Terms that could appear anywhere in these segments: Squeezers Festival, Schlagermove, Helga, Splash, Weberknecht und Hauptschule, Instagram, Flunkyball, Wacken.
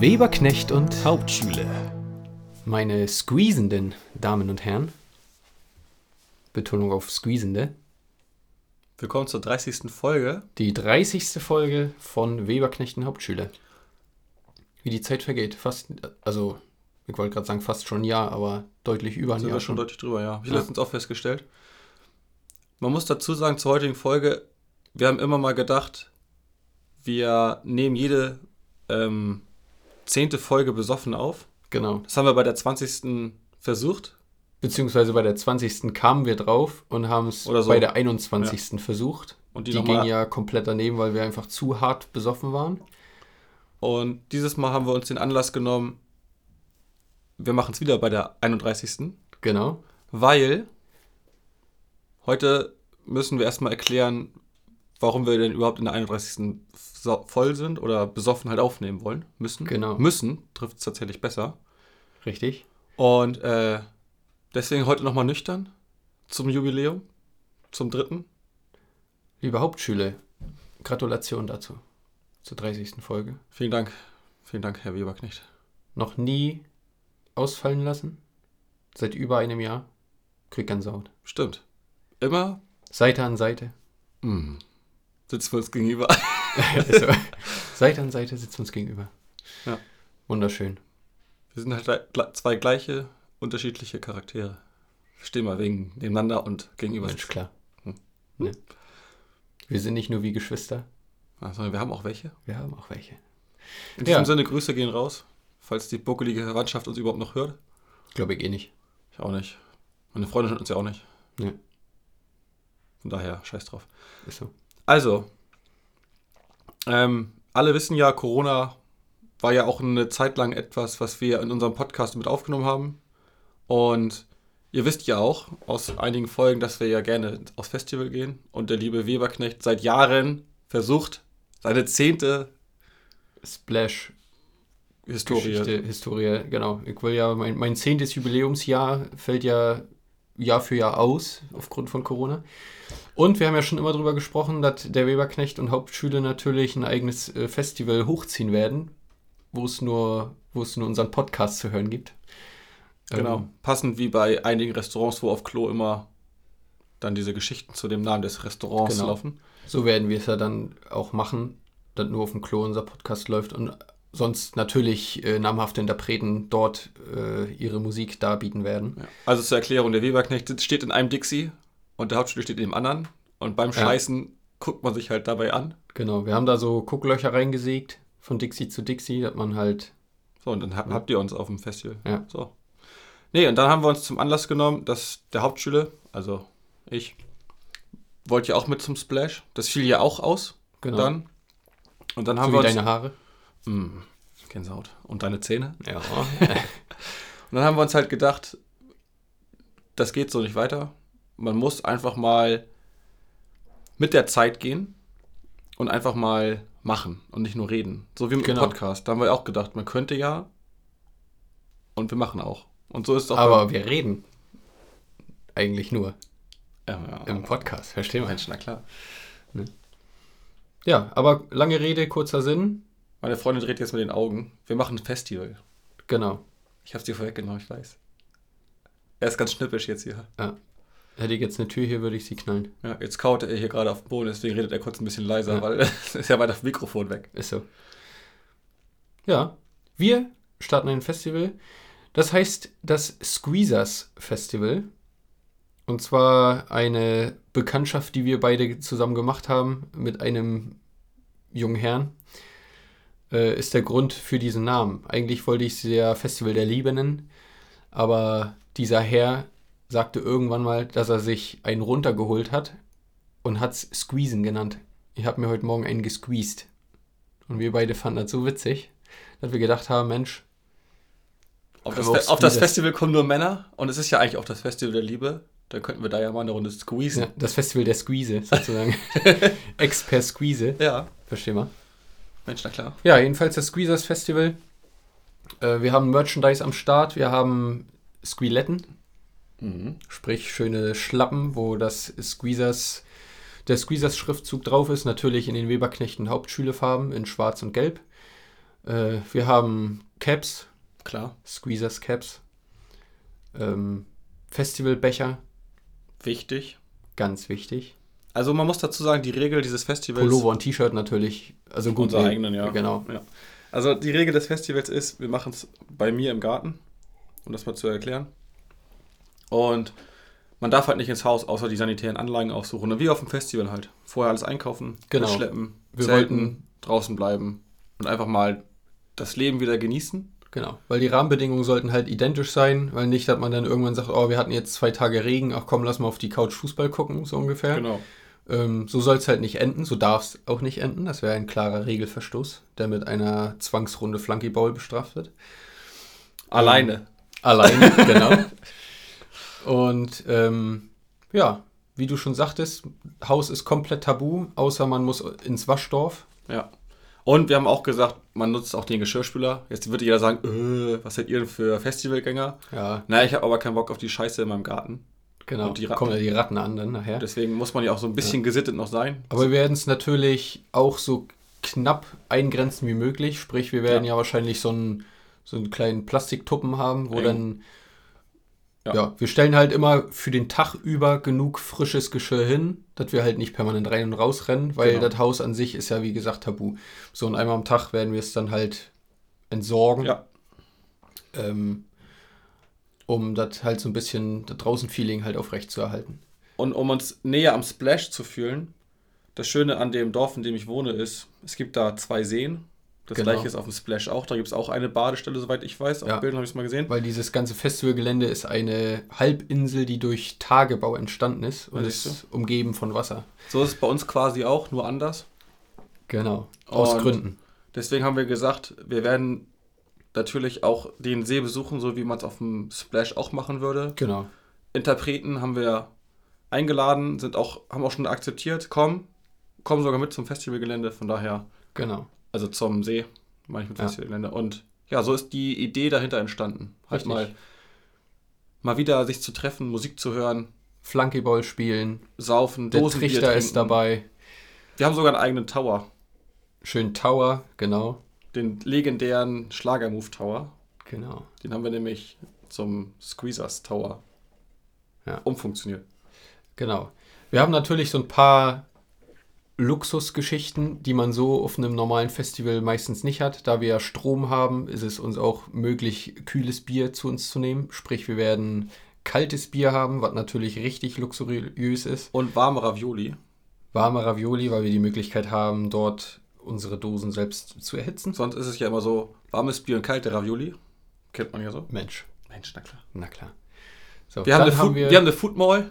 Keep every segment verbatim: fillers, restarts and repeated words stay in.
Weberknecht und Hauptschule. Meine squeezenden Damen und Herren. Betonung auf squeezende. Willkommen zur dreißigsten Folge. Die dreißigste Folge von Weberknecht und Hauptschule. Wie die Zeit vergeht. Fast, also, ich wollte gerade sagen, fast schon ein Jahr, aber deutlich über ein Jahr. Sind wir schon deutlich drüber, ja. Hab ich ja. letztens auch festgestellt. Man muss dazu sagen, zur heutigen Folge, wir haben immer mal gedacht, wir nehmen jede ähm, zehnte Folge besoffen auf. Genau. Das haben wir bei der zwanzigsten versucht. Beziehungsweise bei der zwanzigsten kamen wir drauf und haben es so bei der einundzwanzigsten ja. versucht. Und die die ging ja komplett daneben, weil wir einfach zu hart besoffen waren. Und dieses Mal haben wir uns den Anlass genommen, wir machen es wieder bei der einunddreißigsten Genau. Weil heute müssen wir erstmal erklären, warum wir denn überhaupt in der einunddreißigsten voll sind oder besoffen halt aufnehmen wollen müssen. Genau. Müssen trifft es tatsächlich besser. Richtig. Und äh, deswegen heute nochmal nüchtern zum Jubiläum, zum dritten. Liebe Hauptschüler, Gratulation dazu, zur dreißigsten Folge. Vielen Dank. Vielen Dank, Herr Weberknecht. Noch nie ausfallen lassen? Seit über einem Jahr? Krieg ganz Saut. Stimmt. Immer? Seite an Seite. Mm. Sitzen wir uns gegenüber. Also, Seite an Seite sitzen wir uns gegenüber. Ja. Wunderschön. Wir sind halt zwei gleiche, unterschiedliche Charaktere. Wir stehen mal wegen nebeneinander und gegenüber. Mensch, klar. Hm. Ne? Wir sind nicht nur wie Geschwister. Also, wir haben auch welche. Wir haben auch welche. In diesem ja. Sinne, Grüße gehen raus, falls die buckelige Verwandtschaft uns überhaupt noch hört. Glaube ich eh nicht. Ich auch nicht. Meine Freundin hört uns ja auch nicht. Ja. Von daher, scheiß drauf. Ist so. Also, ähm, alle wissen ja, Corona war ja auch eine Zeit lang etwas, was wir in unserem Podcast mit aufgenommen haben. Und ihr wisst ja auch aus einigen Folgen, dass wir ja gerne aufs Festival gehen. Und der liebe Weberknecht seit Jahren versucht, seine zehnte Splash Historie. Geschichte, Historie, genau. Ich will ja, mein, mein zehntes Jubiläumsjahr fällt ja Jahr für Jahr aus, aufgrund von Corona. Und wir haben ja schon immer darüber gesprochen, dass der Weberknecht und Hauptschüler natürlich ein eigenes Festival hochziehen werden, wo es nur, wo es nur unseren Podcast zu hören gibt. Genau, ähm, passend wie bei einigen Restaurants, wo auf Klo immer dann diese Geschichten zu dem Namen des Restaurants genau. laufen. So werden wir es ja dann auch machen, dass nur auf dem Klo unser Podcast läuft und sonst natürlich äh, namhafte Interpreten dort äh, ihre Musik darbieten werden. Ja. Also zur Erklärung, der Weberknecht steht in einem Dixie und der Hauptschüler steht in dem anderen. Und beim Scheißen ja. guckt man sich halt dabei an. Genau, wir haben da so Gucklöcher reingesägt, von Dixie zu Dixie, dass man halt... So, und dann hab, ja. habt ihr uns auf dem Festival. Ja. So. Nee, und dann haben wir uns zum Anlass genommen, dass der Hauptschüler, also ich, wollte ja auch mit zum Splash. Das fiel ja auch aus. Genau. Dann. Und dann haben so wir wie uns, deine Haare. Mmh, Gänsehaut. Und deine Zähne? Ja. Und dann haben wir uns halt gedacht, das geht so nicht weiter. Man muss einfach mal mit der Zeit gehen und einfach mal machen und nicht nur reden. So wie mit genau. dem Podcast. Da haben wir auch gedacht, man könnte ja und wir machen auch. Und so ist es auch. Aber bei, wir reden eigentlich nur ja, ja, im Podcast. Verstehen wir? Mensch, na klar. Ne? Ja, aber lange Rede, kurzer Sinn. Meine Freundin dreht jetzt mit den Augen. Wir machen ein Festival. Genau. Ich hab's dir vorweggenommen, ich weiß. Er ist ganz schnippisch jetzt hier. Ja. Hätte ich jetzt eine Tür hier, würde ich sie knallen. Ja, jetzt kaut er hier gerade auf dem Boden, deswegen redet er kurz ein bisschen leiser, ja. weil es ist ja weit auf dem Mikrofon weg. Ist so. Ja. Wir starten ein Festival. Das heißt das Squeezers Festival. Und zwar eine Bekanntschaft, die wir beide zusammen gemacht haben mit einem jungen Herrn. Ist der Grund für diesen Namen. Eigentlich wollte ich es ja Festival der Liebe nennen, aber dieser Herr sagte irgendwann mal, dass er sich einen runtergeholt hat und hat es Squeezen genannt. Ich habe mir heute Morgen einen gesqueezed. Und wir beide fanden das so witzig, dass wir gedacht haben, Mensch, auf das, Fe- auf das Festival kommen nur Männer und es ist ja eigentlich auch das Festival der Liebe. Dann könnten wir da ja mal eine Runde squeezen. Ja, das Festival der Squeeze, sozusagen. Ex per Squeeze. Ja. Verstehen wir. Mensch, na klar. Ja, jedenfalls das Squeezers Festival. Äh, wir haben Merchandise am Start. Wir haben Squeletten, mhm. sprich schöne Schlappen, wo das Squeezers, der Squeezers-Schriftzug drauf ist. Natürlich in den Weberknechten Hauptschülefarben in schwarz und gelb. Äh, wir haben Caps. Klar. Squeezers Caps. Ähm, Festivalbecher. Wichtig. Ganz wichtig. Also man muss dazu sagen, die Regel dieses Festivals... Pullover und T-Shirt natürlich. Also gut, unsere eigenen, ja. Genau. Ja. Also die Regel des Festivals ist, wir machen es bei mir im Garten, um das mal zu erklären. Und man darf halt nicht ins Haus, außer die sanitären Anlagen aufsuchen. Wie auf dem Festival halt. Vorher alles einkaufen, genau. Schleppen, wir zelten, wollten draußen bleiben und einfach mal das Leben wieder genießen. Genau, weil die Rahmenbedingungen sollten halt identisch sein, weil nicht, dass man dann irgendwann sagt, oh, wir hatten jetzt zwei Tage Regen, ach komm, lass mal auf die Couch Fußball gucken, so ungefähr. Genau. Ähm, so soll es halt nicht enden, so darf es auch nicht enden. Das wäre ein klarer Regelverstoß, der mit einer Zwangsrunde Flunkyball bestraft wird. Alleine. Ähm, alleine, genau. Und ähm, ja, wie du schon sagtest, Haus ist komplett tabu, außer man muss ins Waschdorf. Ja. Und wir haben auch gesagt, man nutzt auch den Geschirrspüler. Jetzt würde jeder sagen, äh, was seid ihr denn für Festivalgänger? Ja. Na, ich habe aber keinen Bock auf die Scheiße in meinem Garten. Genau, und die Ratten. Kommen ja die Ratten an dann nachher. Deswegen muss man ja auch so ein bisschen ja. gesittet noch sein. Aber wir werden es natürlich auch so knapp eingrenzen wie möglich. Sprich, wir werden ja, ja wahrscheinlich so einen, so einen kleinen Plastiktuppen haben, wo Eng. dann... Ja. ja, wir stellen halt immer für den Tag über genug frisches Geschirr hin, dass wir halt nicht permanent rein und raus rennen, weil genau. das Haus an sich ist ja, wie gesagt, tabu. So, und einmal am Tag werden wir es dann halt entsorgen, ja. ähm, um das halt so ein bisschen, das Draußen-Feeling halt aufrecht zu erhalten. Und um uns näher am Splash zu fühlen, das Schöne an dem Dorf, in dem ich wohne, ist, es gibt da zwei Seen. Das genau. gleiche ist auf dem Splash auch. Da gibt es auch eine Badestelle, soweit ich weiß. Auf ja. Bildern habe ich es mal gesehen. Weil dieses ganze Festivalgelände ist eine Halbinsel, die durch Tagebau entstanden ist und ist so. umgeben von Wasser. So ist es bei uns quasi auch, nur anders. Genau, aus und Gründen. Deswegen haben wir gesagt, wir werden natürlich auch den See besuchen, so wie man es auf dem Splash auch machen würde. Genau. Interpreten haben wir eingeladen, sind auch, haben auch schon akzeptiert. Kommen, kommen sogar mit zum Festivalgelände, von daher. Genau. Also zum See, manchmal ja. Festivalgelände. Und ja, so ist die Idee dahinter entstanden. Halt mal, mal wieder sich zu treffen, Musik zu hören. Flunkyball spielen. Saufen, Dosenbier trinken. Der Trichter ist dabei. Wir haben sogar einen eigenen Tower. Schönen Tower, genau. Den legendären Schlagermove-Tower. Genau. Den haben wir nämlich zum Squeezers-Tower ja. umfunktioniert. Genau. Wir haben natürlich so ein paar... Luxusgeschichten, die man so auf einem normalen Festival meistens nicht hat. Da wir ja Strom haben, ist es uns auch möglich, kühles Bier zu uns zu nehmen. Sprich, wir werden kaltes Bier haben, was natürlich richtig luxuriös ist. Und warme Ravioli. Warme Ravioli, weil wir die Möglichkeit haben, dort unsere Dosen selbst zu erhitzen. Sonst ist es ja immer so, warmes Bier und kalte Ravioli. Kennt man ja so. Mensch. Mensch, na klar. Na klar. So, wir, haben eine Food, haben wir, wir haben eine Food Mall.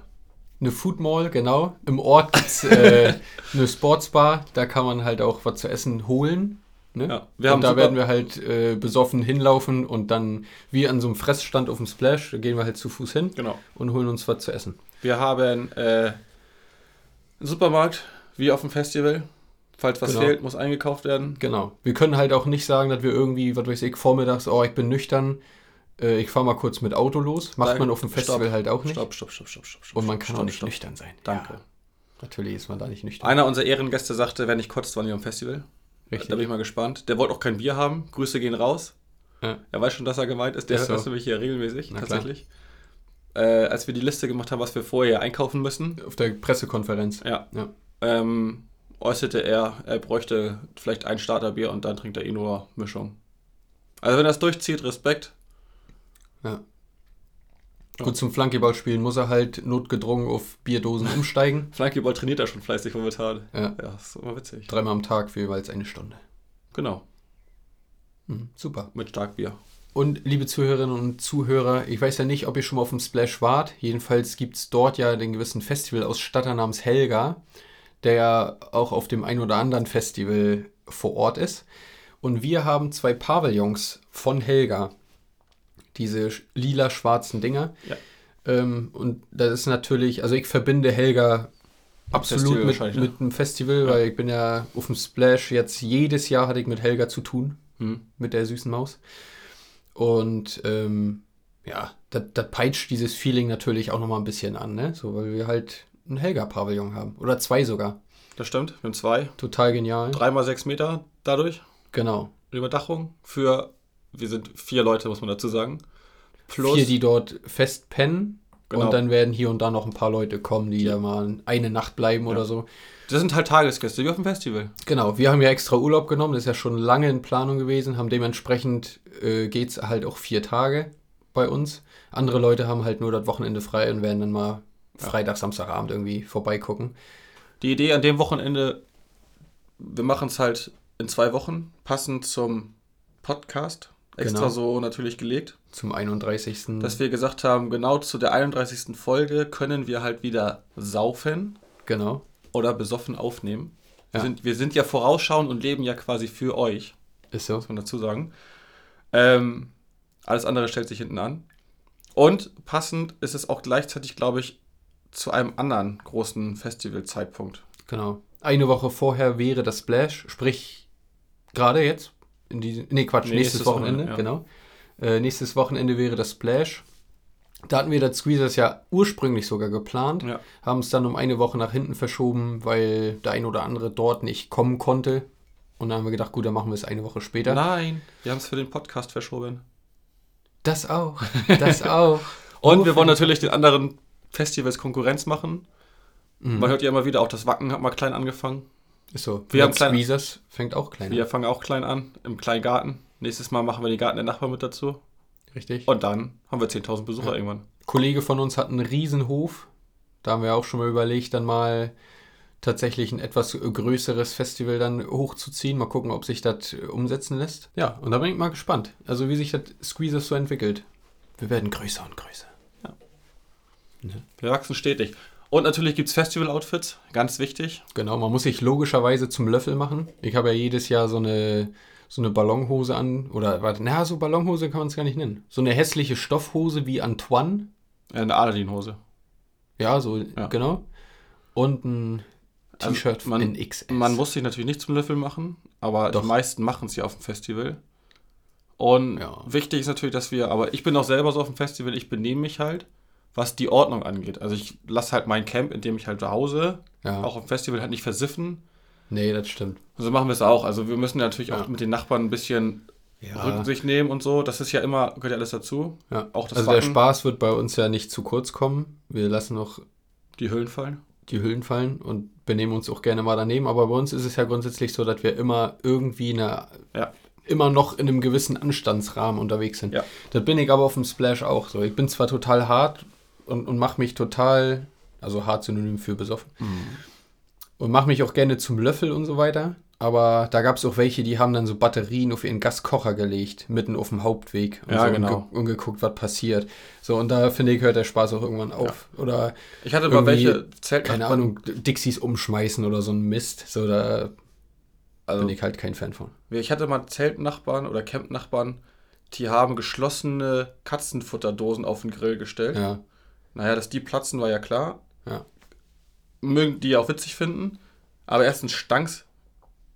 Eine Food Mall, genau. Im Ort gibt es äh, eine Sportsbar, da kann man halt auch was zu essen holen. Ne? Ja, wir haben und da werden wir halt äh, besoffen hinlaufen und dann wie an so einem Fressstand auf dem Splash, da gehen wir halt zu Fuß hin genau. und holen uns was zu essen. Wir haben äh, einen Supermarkt, wie auf dem Festival. Falls was genau. fehlt, muss eingekauft werden. Genau. Wir können halt auch nicht sagen, dass wir irgendwie, was weiß ich, vormittags, oh, ich bin nüchtern. Ich fahre mal kurz mit Auto los. Macht Danke. man auf dem Festival stopp. halt auch nicht. Stopp, stopp, stopp, stopp, stopp. Und man kann stopp, auch nicht stopp. nüchtern sein. Danke. Ja. Natürlich ist man da nicht nüchtern. Einer unserer Ehrengäste sagte, wenn ich kotzt, waren wir am Festival. Richtig. Da bin ich mal gespannt. Der wollte auch kein Bier haben. Grüße gehen raus. Ja. Er weiß schon, dass er gemeint ist. Der ist hört so. das nämlich hier regelmäßig. Na, tatsächlich. Äh, als wir die Liste gemacht haben, was wir vorher einkaufen müssen. Auf der Pressekonferenz. Ja. ja. Ähm, äußerte er, er bräuchte vielleicht ein Starterbier und dann trinkt er eh nur Mischung. Also wenn er es durchzieht, Respekt. Ja. Oh. Gut, zum Flunkyball spielen muss er halt notgedrungen auf Bierdosen umsteigen. Flunkyball trainiert er schon fleißig momentan. Ja. ja, ist immer witzig. Dreimal am Tag für jeweils eine Stunde. Genau. Mhm, super. Mit Starkbier. Und liebe Zuhörerinnen und Zuhörer, ich weiß ja nicht, ob ihr schon mal auf dem Splash wart. Jedenfalls gibt es dort ja den gewissen Festivalausstatter namens Helga, der ja auch auf dem ein oder anderen Festival vor Ort ist. Und wir haben zwei Pavillons von Helga. Diese lila-schwarzen Dinger. Ja. Ähm, und das ist natürlich, also ich verbinde Helga absolut mit, mit dem Festival, ja. weil ich bin ja auf dem Splash jetzt jedes Jahr hatte ich mit Helga zu tun, mhm. mit der süßen Maus. Und ähm, ja, das peitscht dieses Feeling natürlich auch nochmal ein bisschen an, ne? So, weil wir halt einen Helga-Pavillon haben. Oder zwei sogar. Das stimmt, wir haben zwei. Total genial. Dreimal sechs Meter dadurch. Genau. Überdachung für, wir sind vier Leute, muss man dazu sagen. Plus vier, die dort festpennen. Genau. Und dann werden hier und da noch ein paar Leute kommen, die ja. da mal eine Nacht bleiben ja. oder so. Das sind halt Tagesgäste, wie auf dem Festival. Genau, wir haben ja extra Urlaub genommen, das ist ja schon lange in Planung gewesen, haben dementsprechend äh, geht es halt auch vier Tage bei uns. Andere Leute haben halt nur das Wochenende frei und werden dann mal ja. Freitag, Samstagabend irgendwie vorbeigucken. Die Idee an dem Wochenende, wir machen es halt in zwei Wochen, passend zum Podcast, extra genau. so natürlich gelegt. Zum einunddreißigsten Dass wir gesagt haben, genau zu der einunddreißigsten Folge können wir halt wieder saufen. Genau. Oder besoffen aufnehmen. Ja. Wir sind, wir sind ja vorausschauend und leben ja quasi für euch. Ist so. Muss man dazu sagen. Ähm, alles andere stellt sich hinten an. Und passend ist es auch gleichzeitig, glaube ich, zu einem anderen großen Festivalzeitpunkt. Genau. Eine Woche vorher wäre das Splash, sprich gerade jetzt. In die, nee, Quatsch, nee, nächstes, nächstes Wochenende. Wochenende ja. Genau. Äh, nächstes Wochenende wäre das Splash. Da hatten wir das Squeezers ja ursprünglich sogar geplant, ja. haben es dann um eine Woche nach hinten verschoben, weil der ein oder andere dort nicht kommen konnte. Und dann haben wir gedacht, gut, dann machen wir es eine Woche später. Nein, wir haben es für den Podcast verschoben. Das auch, das auch. Und oh, wir wollen natürlich den anderen Festivals Konkurrenz machen. Mhm. Man hört ja immer wieder, auch das Wacken hat mal klein angefangen. Ist so, wir haben klein, Squeezers fängt auch klein an. Wir fangen auch klein an, im kleinen Garten. Nächstes Mal machen wir den Garten der Nachbarn mit dazu. Richtig. Und dann haben wir zehntausend Besucher ja. irgendwann. Kollege von uns hat einen Riesenhof. Da haben wir auch schon mal überlegt, dann mal tatsächlich ein etwas größeres Festival dann hochzuziehen. Mal gucken, ob sich das umsetzen lässt. Ja, und da bin ich mal gespannt. Also wie sich das Squeezers so entwickelt. Wir werden größer und größer. Ja. Ne? Wir wachsen stetig. Und natürlich gibt es Festival-Outfits, ganz wichtig. Genau, man muss sich logischerweise zum Löffel machen. Ich habe ja jedes Jahr so eine... so eine Ballonhose an, oder, warte, na, so Ballonhose kann man es gar nicht nennen. So eine hässliche Stoffhose wie Antoine. Ja, eine Aladdin-Hose. Ja, so, ja. genau. Und ein T-Shirt also in X S. Man muss sich natürlich nicht zum Löffel machen, aber Doch. die meisten machen es ja auf dem Festival. Und ja. wichtig ist natürlich, dass wir, aber ich bin auch selber so auf dem Festival, ich benehme mich halt, was die Ordnung angeht. Also ich lasse halt mein Camp, in dem ich halt zu Hause, ja. auch auf dem Festival halt nicht versiffen. Nee, das stimmt. So machen wir es auch. Also wir müssen natürlich ja. auch mit den Nachbarn ein bisschen ja. Rücksicht nehmen und so. Das ist ja immer, gehört ja alles dazu. Ja. Auch das also Wacken. Der Spaß wird bei uns ja nicht zu kurz kommen. Wir lassen noch die Hüllen fallen. Die Hüllen fallen und benehmen uns auch gerne mal daneben. Aber bei uns ist es ja grundsätzlich so, dass wir immer irgendwie eine, ja. immer noch in einem gewissen Anstandsrahmen unterwegs sind. Ja. Das bin ich aber auf dem Splash auch so. Ich bin zwar total hart und, und mache mich total, also hart synonym für besoffen. Mhm. Und mache mich auch gerne zum Löffel und so weiter. Aber da gab es auch welche, die haben dann so Batterien auf ihren Gaskocher gelegt, mitten auf dem Hauptweg. Und ja, so genau. Und, ge- und geguckt, was passiert. So, und da, finde ich, hört der Spaß auch irgendwann auf. Ja. Oder ich hatte mal welche Zelt- keine Ach, Ahnung, Dixies umschmeißen oder so ein Mist. So, da also, bin ich halt kein Fan von. Ich hatte mal Zeltnachbarn oder Campnachbarn, die haben geschlossene Katzenfutterdosen auf den Grill gestellt. Ja. Naja, dass die platzen, war ja klar. Ja. Mögen die auch witzig finden, aber erstens stank's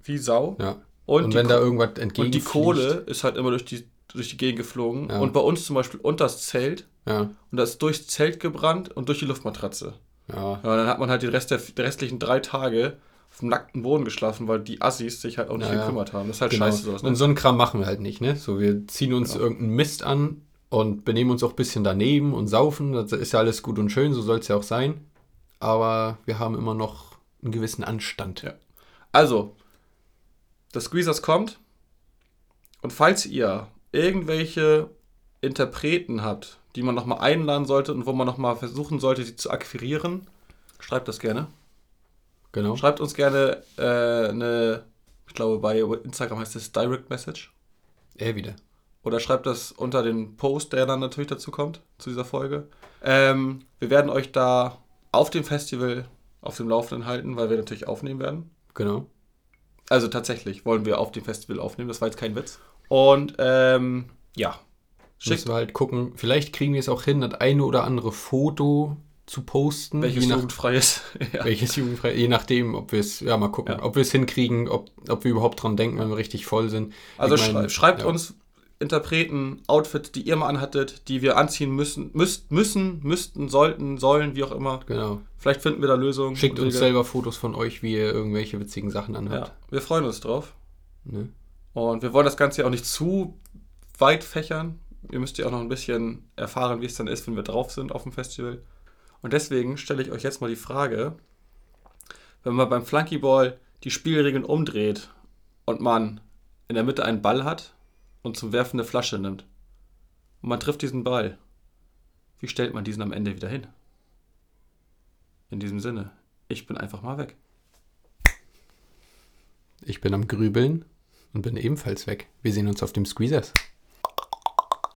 wie Sau. Ja. Und, und wenn Ko- da irgendwas entgegenfliegt. Und die Kohle ist halt immer durch die, durch die Gegend geflogen. Ja. Und bei uns zum Beispiel unter das Zelt. Ja. Und da ist durchs Zelt gebrannt und durch die Luftmatratze. Ja. Ja, und dann hat man halt den Rest der, der restlichen drei Tage auf dem nackten Boden geschlafen, weil die Assis sich halt auch nicht ja, gekümmert ja. haben. Das ist halt genau. scheiße sowas. Ne? Und so einen Kram machen wir halt nicht, ne? So, wir ziehen uns genau. irgendeinen Mist an und benehmen uns auch ein bisschen daneben und saufen. Das ist ja alles gut und schön, so soll es ja auch sein. Aber wir haben immer noch einen gewissen Anstand. Ja. Also, das Squeezers kommt. Und falls ihr irgendwelche Interpreten habt, die man nochmal einladen sollte und wo man nochmal versuchen sollte, sie zu akquirieren, schreibt das gerne. Genau. Schreibt uns gerne äh, eine, ich glaube bei Instagram heißt das Direct Message. Eh wieder. Oder schreibt das unter den Post, der dann natürlich dazu kommt, zu dieser Folge. Ähm, wir werden euch da auf dem Festival auf dem Laufenden halten, weil wir natürlich aufnehmen werden. Genau. Also tatsächlich wollen wir auf dem Festival aufnehmen, das war jetzt kein Witz. Und ähm, ja, schickt. Müssen wir halt gucken, vielleicht kriegen wir es auch hin, das eine oder andere Foto zu posten. Welches nach, jugendfrei ist. ja. Welches jugendfrei, je nachdem, ob wir es, ja mal gucken, ja. ob wir es hinkriegen, ob, ob wir überhaupt dran denken, wenn wir richtig voll sind. Also ich mein, schreibt ja. uns Interpreten, Outfits, die ihr mal anhattet, die wir anziehen müssen, müsst, müssen, müssten, sollten, sollen, wie auch immer. Genau. Vielleicht finden wir da Lösungen. Schickt uns selber Fotos von euch, wie ihr irgendwelche witzigen Sachen anhabt. Ja, wir freuen uns drauf. Ne? Und wir wollen das Ganze ja auch nicht zu weit fächern. Ihr müsst ja auch noch ein bisschen erfahren, wie es dann ist, wenn wir drauf sind auf dem Festival. Und deswegen stelle ich euch jetzt mal die Frage, wenn man beim Flunkyball die Spielregeln umdreht und man in der Mitte einen Ball hat und zum Werfen eine Flasche nimmt und man trifft diesen Ball, wie stellt man diesen am Ende wieder hin? In diesem Sinne, ich bin einfach mal weg. Ich bin am Grübeln und bin ebenfalls weg. Wir sehen uns auf dem Squeezers.